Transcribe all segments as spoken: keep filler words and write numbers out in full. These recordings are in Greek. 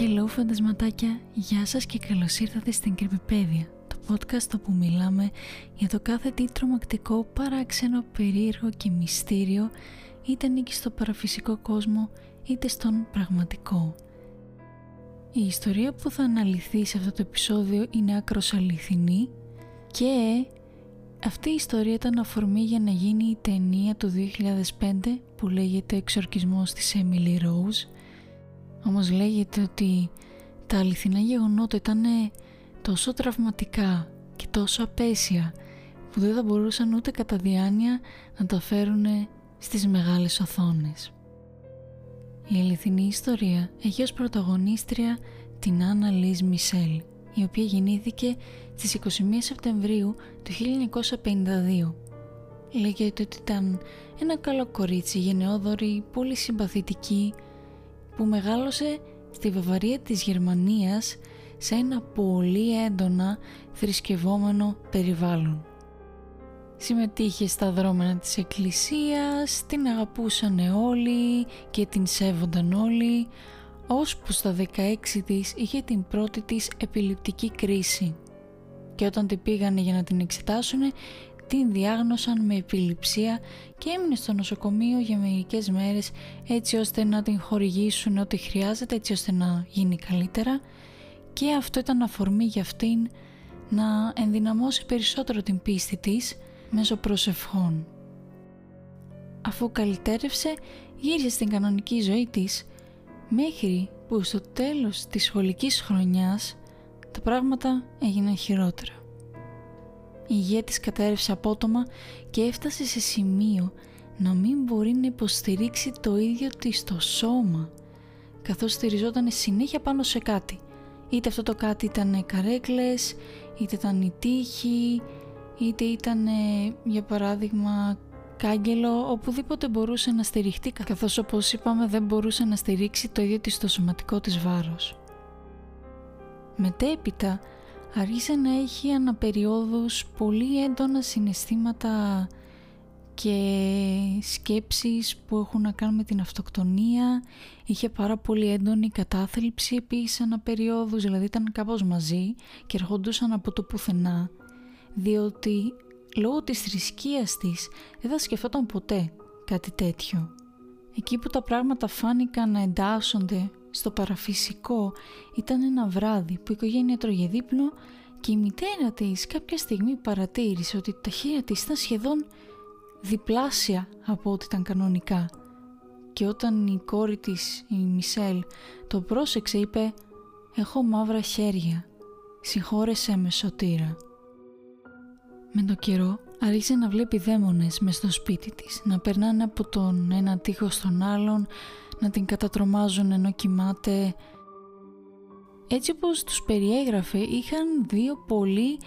Hello φαντασματάκια, γεια σας και καλώς ήρθατε στην Creepypedia, το podcast όπου μιλάμε για το κάθε τι τρομακτικό, παράξενο, περίεργο και μυστήριο είτε ανήκει στο παραφυσικό κόσμο είτε στον πραγματικό. Η ιστορία που θα αναλυθεί σε αυτό το επεισόδιο είναι άκρως αληθινή και αυτή η ιστορία ήταν αφορμή για να γίνει η ταινία του δύο χιλιάδες πέντε που λέγεται «Εξορκισμός της Emily Rose». Όμως λέγεται ότι τα αληθινά γεγονότα ήταν τόσο τραυματικά και τόσο απέσια που δεν θα μπορούσαν ούτε κατά διάνοια να τα φέρουν στις μεγάλες οθόνες. Η αληθινή ιστορία έχει ως πρωταγωνίστρια την Άννελίζε Μίχελ, η οποία γεννήθηκε στις είκοσι μία Σεπτεμβρίου του χίλια εννιακόσια πενήντα δύο. Λέγεται ότι ήταν ένα καλό κορίτσι, γενναιόδωρη, πολύ συμπαθητική, που μεγάλωσε στη Βαβαρία της Γερμανίας σε ένα πολύ έντονα θρησκευόμενο περιβάλλον. Συμμετείχε στα δρόμενα της εκκλησίας, την αγαπούσαν όλοι και την σέβονταν όλοι, ώσπου στα δεκαέξι της είχε την πρώτη της επιληπτική κρίση και όταν την πήγανε για να την εξετάσουν την διάγνωσαν με επιληψία και έμεινε στο νοσοκομείο για μερικές μέρες έτσι ώστε να την χορηγήσουν ό,τι χρειάζεται έτσι ώστε να γίνει καλύτερα, και αυτό ήταν αφορμή για αυτήν να ενδυναμώσει περισσότερο την πίστη της μέσω προσευχών. Αφού καλυτέρευσε γύρισε στην κανονική ζωή της, μέχρι που στο τέλος της σχολικής χρονιάς τα πράγματα έγιναν χειρότερα. Η υγεία της κατέρευσε απότομα και έφτασε σε σημείο να μην μπορεί να υποστηρίξει το ίδιο της το σώμα, καθώς στηριζόταν συνέχεια πάνω σε κάτι. Είτε αυτό το κάτι ήταν καρέκλες, είτε ήταν η τύχη, είτε ήταν για παράδειγμα κάγκελο, οπουδήποτε μπορούσε να στηριχτεί, καθώς όπως είπαμε δεν μπορούσε να στηρίξει το ίδιο της το σωματικό της βάρος. Μετέπειτα άρχισε να έχει αναπεριόδους πολύ έντονα συναισθήματα και σκέψεις που έχουν να κάνουν με την αυτοκτονία. Είχε πάρα πολύ έντονη κατάθλιψη επίσης αναπεριόδους, δηλαδή ήταν κάπως μαζί και ερχόντουσαν από το πουθενά, διότι λόγω της θρησκείας της δεν θα σκεφτόταν ποτέ κάτι τέτοιο. Εκεί που τα πράγματα φάνηκαν να εντάσσονται στο παραφυσικό ήταν ένα βράδυ που η οικογένεια τρώγε δείπνο και η μητέρα της κάποια στιγμή παρατήρησε ότι τα χέρια της ήταν σχεδόν διπλάσια από ό,τι ήταν κανονικά, και όταν η κόρη της, η Μίχελ, το πρόσεξε είπε «Έχω μαύρα χέρια, συγχώρεσέ με σωτήρα». Με το καιρό άρχισε να βλέπει δαίμονες μες στο σπίτι της, να περνάνε από τον ένα τοίχο στον άλλον, να την κατατρομάζουν ενώ κοιμάται. Έτσι όπως τους περιέγραφε, είχαν δύο πολύ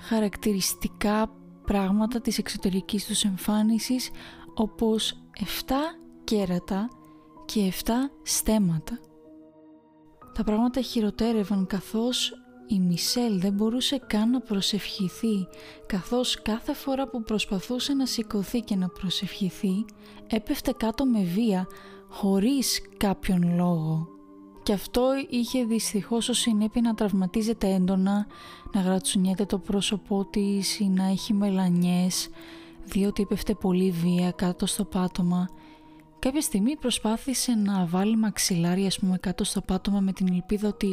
χαρακτηριστικά πράγματα της εξωτερικής τους εμφάνισης, όπως εφτά κέρατα και εφτά στέμματα. Τα πράγματα χειροτέρευαν καθώς η Μίχελ δεν μπορούσε καν να προσευχηθεί, καθώς κάθε φορά που προσπαθούσε να σηκωθεί και να προσευχηθεί έπεφτε κάτω με βία χωρίς κάποιον λόγο, και αυτό είχε δυστυχώς ως συνέπεια να τραυματίζεται έντονα, να γρατσουνιέται το πρόσωπό της ή να έχει μελανιές, διότι έπεφτε πολύ βία κάτω στο πάτωμα. Κάποια στιγμή προσπάθησε να βάλει μαξιλάρι ας πούμε κάτω στο πάτωμα με την ελπίδα ότι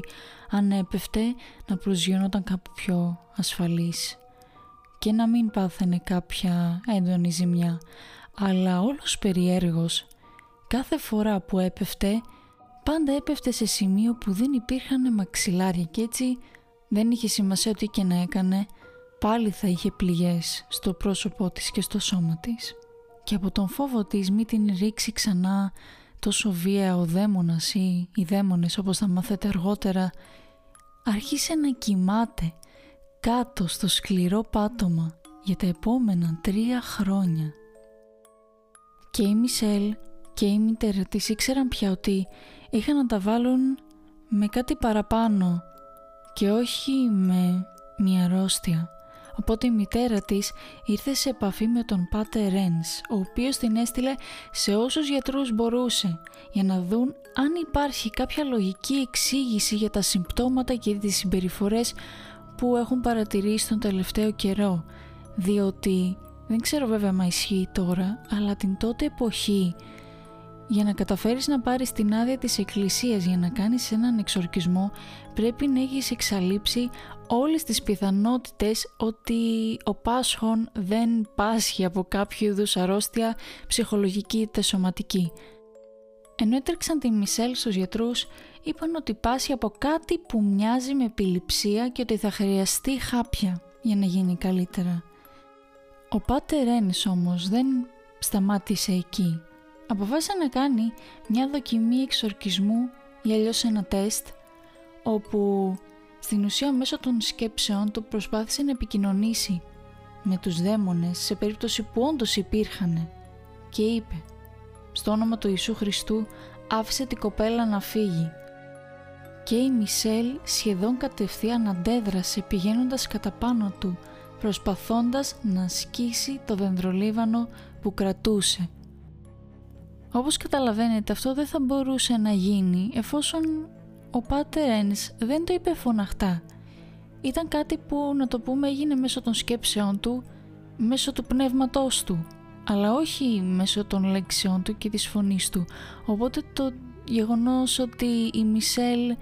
αν έπεφτε να προσγειωνόταν κάπου πιο ασφαλής και να μην πάθαινε κάποια έντονη ζημιά, αλλά όλος περιέργος κάθε φορά που έπεφτε πάντα έπεφτε σε σημείο που δεν υπήρχαν μαξιλάρια και έτσι δεν είχε σημασία ότι και να έκανε πάλι θα είχε πληγές στο πρόσωπό της και στο σώμα της. Και από τον φόβο της μη την ρίξει ξανά τόσο βία ο δαίμονας ή οι δαίμονες όπως θα μάθετε αργότερα, άρχισε να κοιμάται κάτω στο σκληρό πάτωμα για τα επόμενα τρία χρόνια. Και η Μίχελ και η μητέρα της ήξεραν πια ότι είχαν να τα βάλουν με κάτι παραπάνω και όχι με μια αρρώστια. οπότε η μητέρα της ήρθε σε επαφή με τον Πάτερ Έννης, ο οποίος την έστειλε σε όσους γιατρούς μπορούσε για να δουν αν υπάρχει κάποια λογική εξήγηση για τα συμπτώματα και τις συμπεριφορές που έχουν παρατηρήσει τον τελευταίο καιρό, διότι δεν ξέρω βέβαια μα ισχύει τώρα, αλλά την τότε εποχή για να καταφέρεις να πάρεις την άδεια της εκκλησίας για να κάνεις έναν εξορκισμό πρέπει να έχεις εξαλείψει όλες τις πιθανότητες ότι ο πάσχων δεν πάσχει από κάποιο είδους αρρώστια ψυχολογική είτε σωματική. Ενώ έτρεξαν τη Μισελ στους γιατρούς, είπαν ότι πάσχει από κάτι που μοιάζει με επιληψία και ότι θα χρειαστεί χάπια για να γίνει καλύτερα. Ο Πάτερ Έννης όμως δεν σταμάτησε εκεί. Αποφάσισε να κάνει μια δοκιμή εξορκισμού ή αλλιώς ένα τεστ, όπου στην ουσία μέσω των σκέψεων του προσπάθησε να επικοινωνήσει με τους δαίμονες σε περίπτωση που όντως υπήρχαν, και είπε «Στο όνομα του Ιησού Χριστού άφησε την κοπέλα να φύγει». Και η Μισελ σχεδόν κατευθείαν αντέδρασε πηγαίνοντας κατά πάνω του, προσπαθώντας να σκίσει το δεντρολίβανο που κρατούσε. Όπως καταλαβαίνετε, αυτό δεν θα μπορούσε να γίνει εφόσον ο Πάτερ Έννης δεν το είπε φωναχτά. Ήταν κάτι που, να το πούμε, έγινε μέσω των σκέψεών του, μέσω του πνεύματός του, αλλά όχι μέσω των λέξεών του και της φωνής του. Οπότε το γεγονός ότι η Μισελ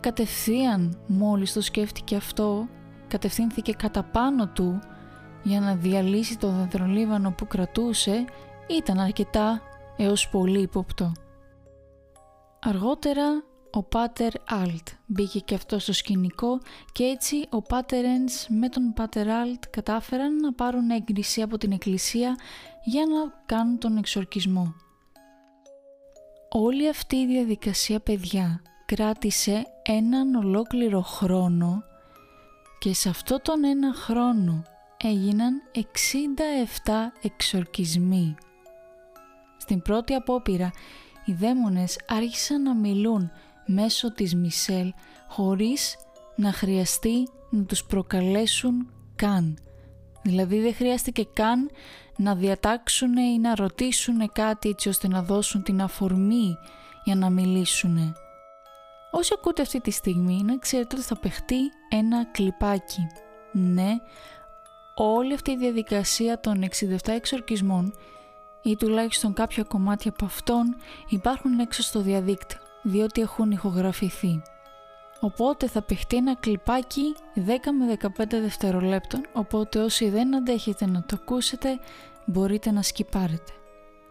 κατευθείαν μόλις το σκέφτηκε αυτό, κατευθύνθηκε κατά πάνω του για να διαλύσει το δεντρολίβανο που κρατούσε, ήταν αρκετά έως πολύ ύποπτο. Αργότερα ο Πάτερ Άλτ μπήκε και αυτό στο σκηνικό και έτσι ο Πάτερ Έννης με τον Πάτερ Άλτ κατάφεραν να πάρουν έγκριση από την εκκλησία για να κάνουν τον εξορκισμό. Όλη αυτή η διαδικασία, παιδιά, κράτησε έναν ολόκληρο χρόνο και σε αυτό τον ένα χρόνο έγιναν εξήντα επτά εξορκισμοί. Στην πρώτη απόπειρα, οι δαίμονες άρχισαν να μιλούν μέσω της Μισελ χωρίς να χρειαστεί να τους προκαλέσουν καν. Δηλαδή δεν χρειάστηκε καν να διατάξουν ή να ρωτήσουν κάτι έτσι ώστε να δώσουν την αφορμή για να μιλήσουν. Όσοι ακούτε αυτή τη στιγμή, να ξέρετε ότι θα παιχτεί ένα κλιπάκι. Ναι, όλη αυτή η διαδικασία των εξήντα επτά εξορκισμών ή τουλάχιστον κάποια κομμάτια από αυτόν υπάρχουν έξω στο διαδίκτυο, διότι έχουν ηχογραφηθεί. Οπότε θα παιχτεί ένα κλιπάκι δέκα με δεκαπέντε δευτερολέπτων, οπότε όσοι δεν αντέχετε να το ακούσετε μπορείτε να σκιπάρετε.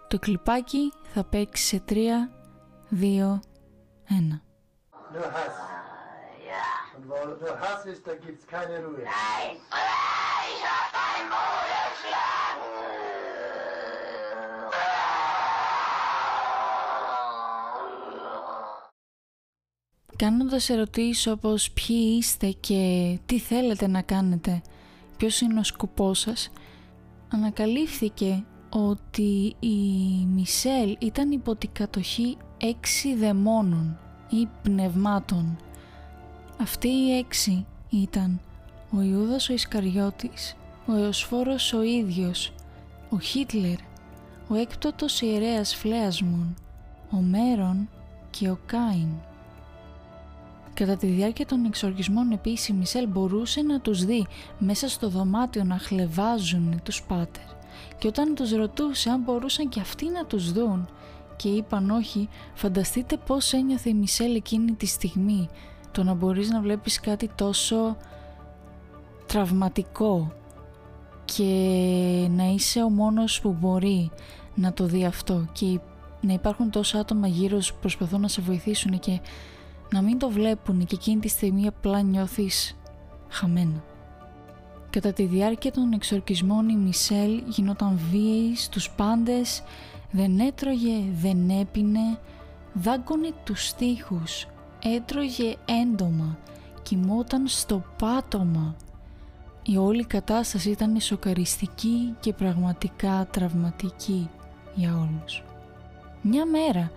Το κλιπάκι θα παίξει σε τρία, δύο, ένα. Und weil du Hass ist, da gibt's keine Ruhe. Nein, ich hab dein Maul geschlagen. Κάνοντας ερωτήσεις όπως ποιοι είστε και τι θέλετε να κάνετε, ποιος είναι ο σκοπός σας, ανακαλύφθηκε ότι η Μισελ ήταν υπό την κατοχή έξι δαιμόνων ή πνευμάτων. Αυτοί οι έξι ήταν ο Ιούδας ο Ισκαριώτης, ο Εωσφόρος ο ίδιος, ο Χίτλερ, ο έκπτωτος ιερέας Φλέασμον, ο Μέρον και ο Κάιν. Κατά τη διάρκεια των εξορκισμών επίσης η Μισελ μπορούσε να τους δει μέσα στο δωμάτιο να χλεβάζουν τους πάτερ και όταν τους ρωτούσε αν μπορούσαν και αυτοί να τους δουν και είπαν όχι, φανταστείτε πώς ένιωθε η Μισελ εκείνη τη στιγμή. Το να μπορείς να βλέπεις κάτι τόσο τραυματικό και να είσαι ο μόνος που μπορεί να το δει αυτό και να υπάρχουν τόσα άτομα γύρω σου που προσπαθούν να σε βοηθήσουν και να μην το βλέπουν και εκείνη τη στιγμή απλά νιώθεις χαμένα. Κατά τη διάρκεια των εξορκισμών η Μισελ γινόταν βίαιη στους πάντες, δεν έτρωγε, δεν έπινε, δάγκωνε τους στίχους, έτρωγε έντομα, κοιμόταν στο πάτωμα. Η όλη κατάσταση ήταν σοκαριστική και πραγματικά τραυματική για όλους. Μια μέρα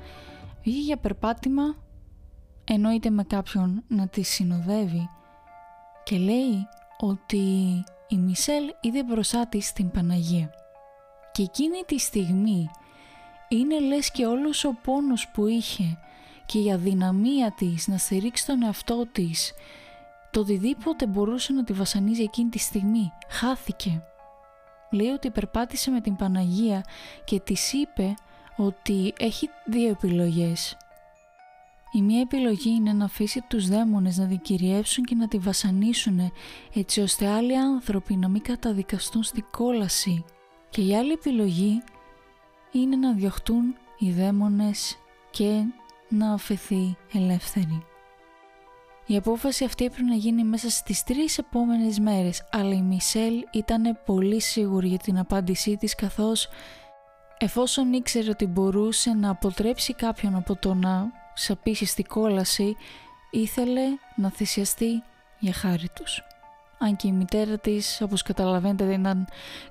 βγήκε για περπάτημα, εννοείται με κάποιον να τη συνοδεύει, και λέει ότι η Μισελ είδε μπροστά της την Παναγία. Και εκείνη τη στιγμή είναι λες και όλος ο πόνος που είχε και η αδυναμία της να στηρίξει τον εαυτό της, το οτιδήποτε μπορούσε να τη βασανίζει εκείνη τη στιγμή, χάθηκε. Λέει ότι περπάτησε με την Παναγία και της είπε ότι έχει δύο επιλογές. Η μία επιλογή είναι να αφήσει τους δαίμονες να την κυριεύσουν και να τη βασανίσουν, έτσι ώστε άλλοι άνθρωποι να μην καταδικαστούν στην κόλαση. Και η άλλη επιλογή είναι να διωχτούν οι δαίμονες και να αφαιθεί ελεύθερη. Η απόφαση αυτή έπρεπε να γίνει μέσα στις τρεις επόμενες μέρες, αλλά η Μισελ ήταν πολύ σίγουρη για την απάντησή της, καθώς εφόσον ήξερε ότι μπορούσε να αποτρέψει κάποιον από το να σαπίσει στη κόλαση, ήθελε να θυσιαστεί για χάρη τους. Αν και η μητέρα της, όπως καταλαβαίνετε, δεν ήταν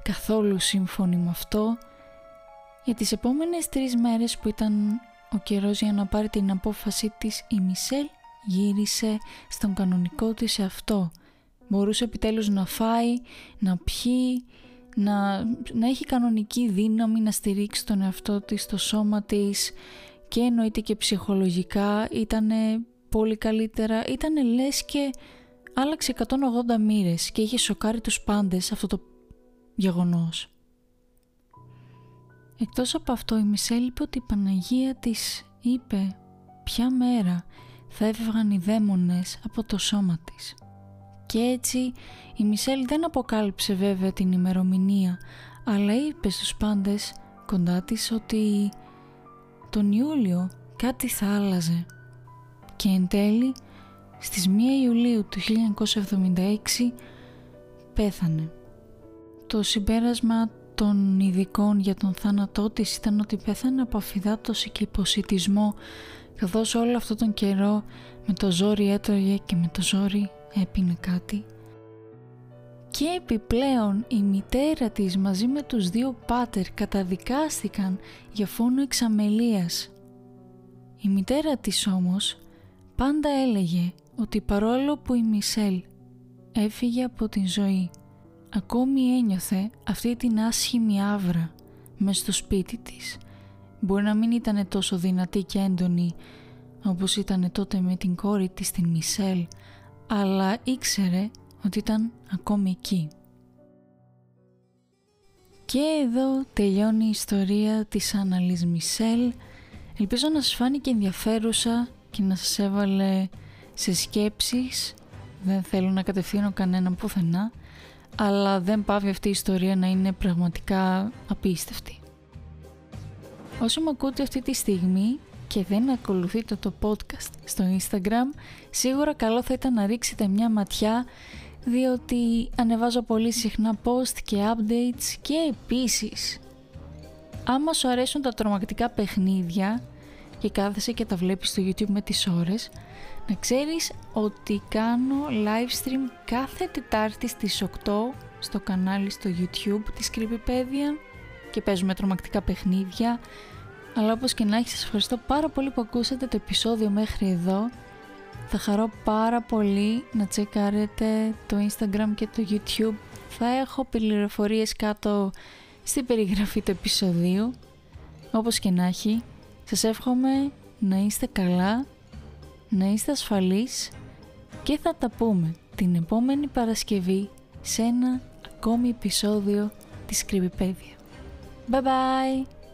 καθόλου σύμφωνη με αυτό. Για τις επόμενες τρεις μέρες που ήταν ο καιρός για να πάρει την απόφασή της, η Μισελ γύρισε στον κανονικό της εαυτό. Μπορούσε επιτέλους να φάει, να πιει, να, να έχει κανονική δύναμη να στηρίξει τον εαυτό της, το σώμα της, και εννοείται και ψυχολογικά ήταν πολύ καλύτερα. Ήταν λες και άλλαξε εκατόν ογδόντα μοίρες και είχε σοκάρει τους πάντες αυτό το γεγονός. Εκτός από αυτό, η Μισελ είπε ότι η Παναγία της είπε ποια μέρα θα έφευγαν οι δαίμονες από το σώμα της. Και έτσι η Μισελ δεν αποκάλυψε βέβαια την ημερομηνία, αλλά είπε στους πάντες κοντά της ότι τον Ιούλιο κάτι θα άλλαζε. Και εν τέλει στις πρώτη Ιουλίου του χίλια εννιακόσια εβδομήντα έξι πέθανε. Το συμπέρασμα των ειδικών για τον θάνατό της ήταν ότι πέθανε από αφυδάτωση και υποσιτισμό, καθώς όλο αυτόν τον καιρό με το ζόρι έτρωγε και με το ζόρι έπινε κάτι. Και επιπλέον η μητέρα της μαζί με τους δύο πάτερ καταδικάστηκαν για φόνο εξαμελίας. Η μητέρα της όμως πάντα έλεγε ότι παρόλο που η Μισελ έφυγε από την ζωή, ακόμη ένιωθε αυτή την άσχημη άβρα μες στο σπίτι της. Μπορεί να μην ήταν τόσο δυνατή και έντονη όπως ήταν τότε με την κόρη της, την Μισελ, αλλά ήξερε ότι ήταν ακόμη εκεί. Και εδώ τελειώνει η ιστορία της Άννελίζ Μίχελ. Ελπίζω να σας φάνηκε ενδιαφέρουσα και να σας έβαλε σε σκέψεις. Δεν θέλω να κατευθύνω κανένα πουθενά, αλλά δεν πάβει αυτή η ιστορία να είναι πραγματικά απίστευτη. Όσο με ακούτε αυτή τη στιγμή και δεν ακολουθείτε το podcast στο Instagram, σίγουρα καλό θα ήταν να ρίξετε μια ματιά, διότι ανεβάζω πολύ συχνά post και updates. Και επίσης, άμα σου αρέσουν τα τρομακτικά παιχνίδια και κάθεσαι και τα βλέπεις στο YouTube με τις ώρες, να ξέρεις ότι κάνω live stream κάθε Τετάρτη στις οκτώ στο κανάλι στο YouTube της Creepypedia και παίζουμε τρομακτικά παιχνίδια. Αλλά όπως και να έχει, σας ευχαριστώ πάρα πολύ που ακούσατε το επεισόδιο μέχρι εδώ. Θα χαρώ πάρα πολύ να τσεκάρετε το Instagram και το YouTube. Θα έχω πληροφορίες κάτω στην περιγραφή του επεισοδίου. Όπως και να έχει, σας εύχομαι να είστε καλά, να είστε ασφαλείς και θα τα πούμε την επόμενη Παρασκευή σε ένα ακόμη επεισόδιο της Creepypedia. Bye bye!